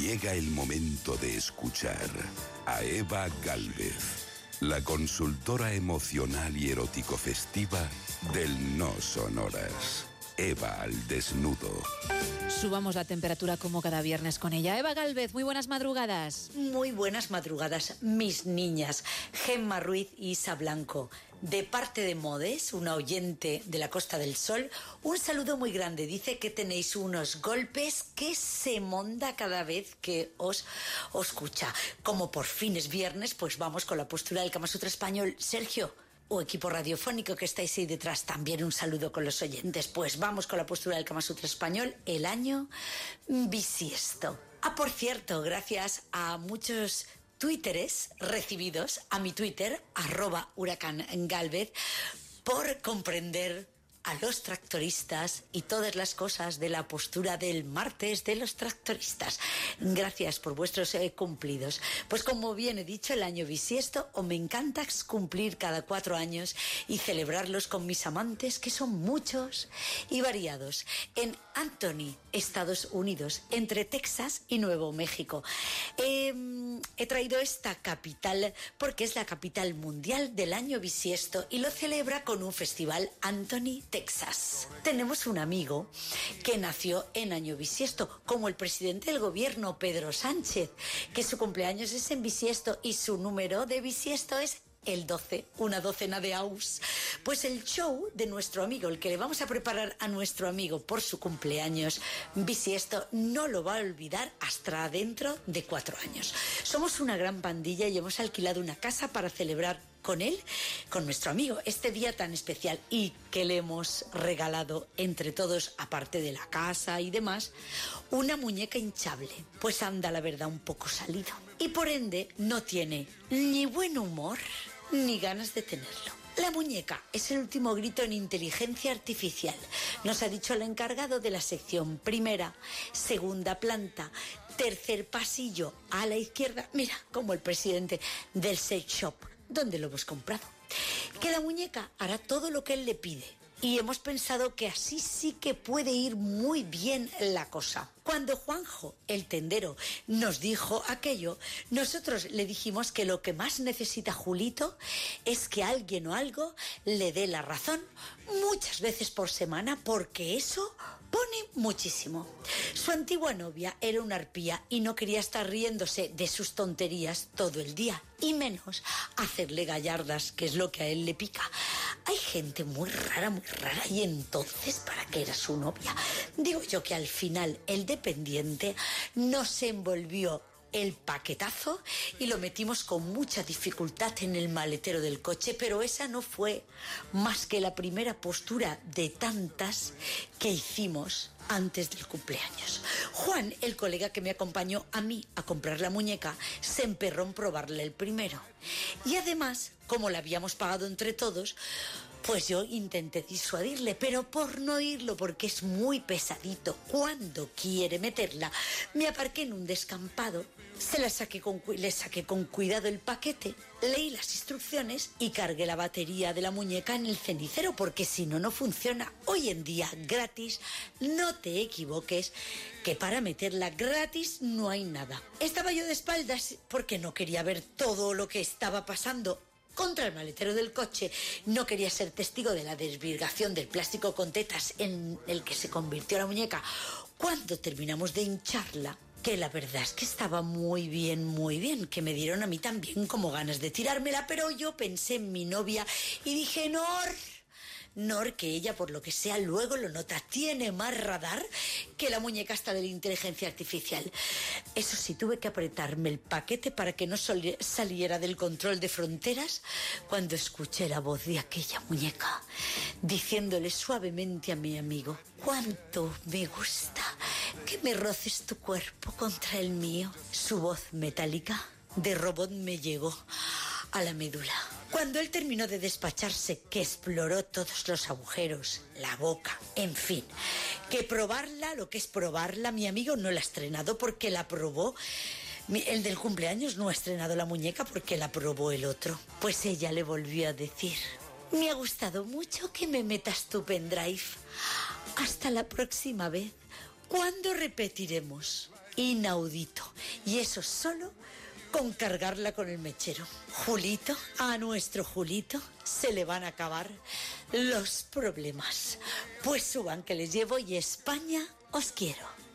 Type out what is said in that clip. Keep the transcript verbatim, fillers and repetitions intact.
Llega el momento de escuchar a Eva Gálvez, la consultora emocional y erótico festiva del No Son Horas. Eva al desnudo. Subamos la temperatura como cada viernes con ella. Eva Gálvez, muy buenas madrugadas. Muy buenas madrugadas, mis niñas. Gemma Ruiz y Isa Blanco. De parte de Modes, una oyente de la Costa del Sol, un saludo muy grande. Dice que tenéis unos golpes que se monda cada vez que os, os escucha. Como por fin es viernes, pues vamos con la postura del Kama Sutra Español. Sergio, o equipo radiofónico que estáis ahí detrás, también un saludo con los oyentes. Pues vamos con la postura del Kama Sutra Español, el año bisiesto. Ah, por cierto, gracias a muchos Twitteres recibidos a mi Twitter, arroba Huracán Galvez, por comprender a los tractoristas y todas las cosas de la postura del martes de los tractoristas. Gracias por vuestros eh, cumplidos. Pues como bien he dicho, el año bisiesto, o me encanta cumplir cada cuatro años y celebrarlos con mis amantes, que son muchos y variados, en Anthony, Estados Unidos, entre Texas y Nuevo México. Eh, he traído esta capital porque es la capital mundial del año bisiesto y lo celebra con un festival, Anthony, Texas. Tenemos un amigo que nació en año bisiesto, como el presidente del gobierno, Pedro Sánchez, que su cumpleaños es en bisiesto y su número de bisiesto es el doce, una docena de aus. Pues el show de nuestro amigo, el que le vamos a preparar a nuestro amigo por su cumpleaños bisiesto, no lo va a olvidar hasta dentro de cuatro años. Somos una gran pandilla y hemos alquilado una casa para celebrar con él, con nuestro amigo, este día tan especial, y que le hemos regalado entre todos, aparte de la casa y demás, una muñeca hinchable. Pues anda, la verdad, un poco salido, y por ende no tiene ni buen humor ni ganas de tenerlo. La muñeca es el último grito en inteligencia artificial, nos ha dicho el encargado de la sección primera, segunda planta, tercer pasillo a la izquierda, mira, como el presidente del sex shop, donde lo hemos comprado, que la muñeca hará todo lo que él le pide. Y hemos pensado que así sí que puede ir muy bien la cosa. Cuando Juanjo, el tendero, nos dijo aquello, nosotros le dijimos que lo que más necesita Julito es que alguien o algo le dé la razón muchas veces por semana, porque eso pone muchísimo. Su antigua novia era una arpía y no quería estar riéndose de sus tonterías todo el día, y menos hacerle gallardas, que es lo que a él le pica. Hay gente muy rara, muy rara, y entonces, ¿para qué era su novia? Digo yo que al final el dependiente nos envolvió el paquetazo y lo metimos con mucha dificultad en el maletero del coche, pero esa no fue más que la primera postura de tantas que hicimos antes del cumpleaños. Juan, el colega que me acompañó a mí a comprar la muñeca, se emperró en probarla el primero. Y además, como la habíamos pagado entre todos, pues yo intenté disuadirle, pero por no irlo, porque es muy pesadito cuando quiere meterla, me aparqué en un descampado, se la saqué con, le saqué con cuidado el paquete, leí las instrucciones y cargué la batería de la muñeca en el cenicero, porque si no, no funciona. Hoy en día, gratis, no te equivoques, que para meterla gratis no hay nada. Estaba yo de espaldas porque no quería ver todo lo que estaba pasando contra el maletero del coche, no quería ser testigo de la desvirgación del plástico con tetas en el que se convirtió la muñeca. Cuando terminamos de hincharla, que la verdad es que estaba muy bien, muy bien, que me dieron a mí también como ganas de tirármela, pero yo pensé en mi novia y dije, no, Nor, que ella, por lo que sea, luego lo nota, tiene más radar que la muñeca hasta de la inteligencia artificial. Eso sí, tuve que apretarme el paquete para que no saliera del control de fronteras cuando escuché la voz de aquella muñeca diciéndole suavemente a mi amigo, ¿cuánto me gusta que me roces tu cuerpo contra el mío? Su voz metálica de robot me llegó a la médula. Cuando él terminó de despacharse, que exploró todos los agujeros, la boca, en fin, que probarla, lo que es probarla, mi amigo no la ha estrenado porque la probó, el del cumpleaños no ha estrenado la muñeca porque la probó el otro. Pues ella le volvió a decir, me ha gustado mucho que me metas tu pendrive, hasta la próxima vez, ¿cuándo repetiremos? inaudito. Y eso solo con cargarla con el mechero. Julito, a nuestro Julito se le van a acabar los problemas. Pues suban que les llevo y España os quiero.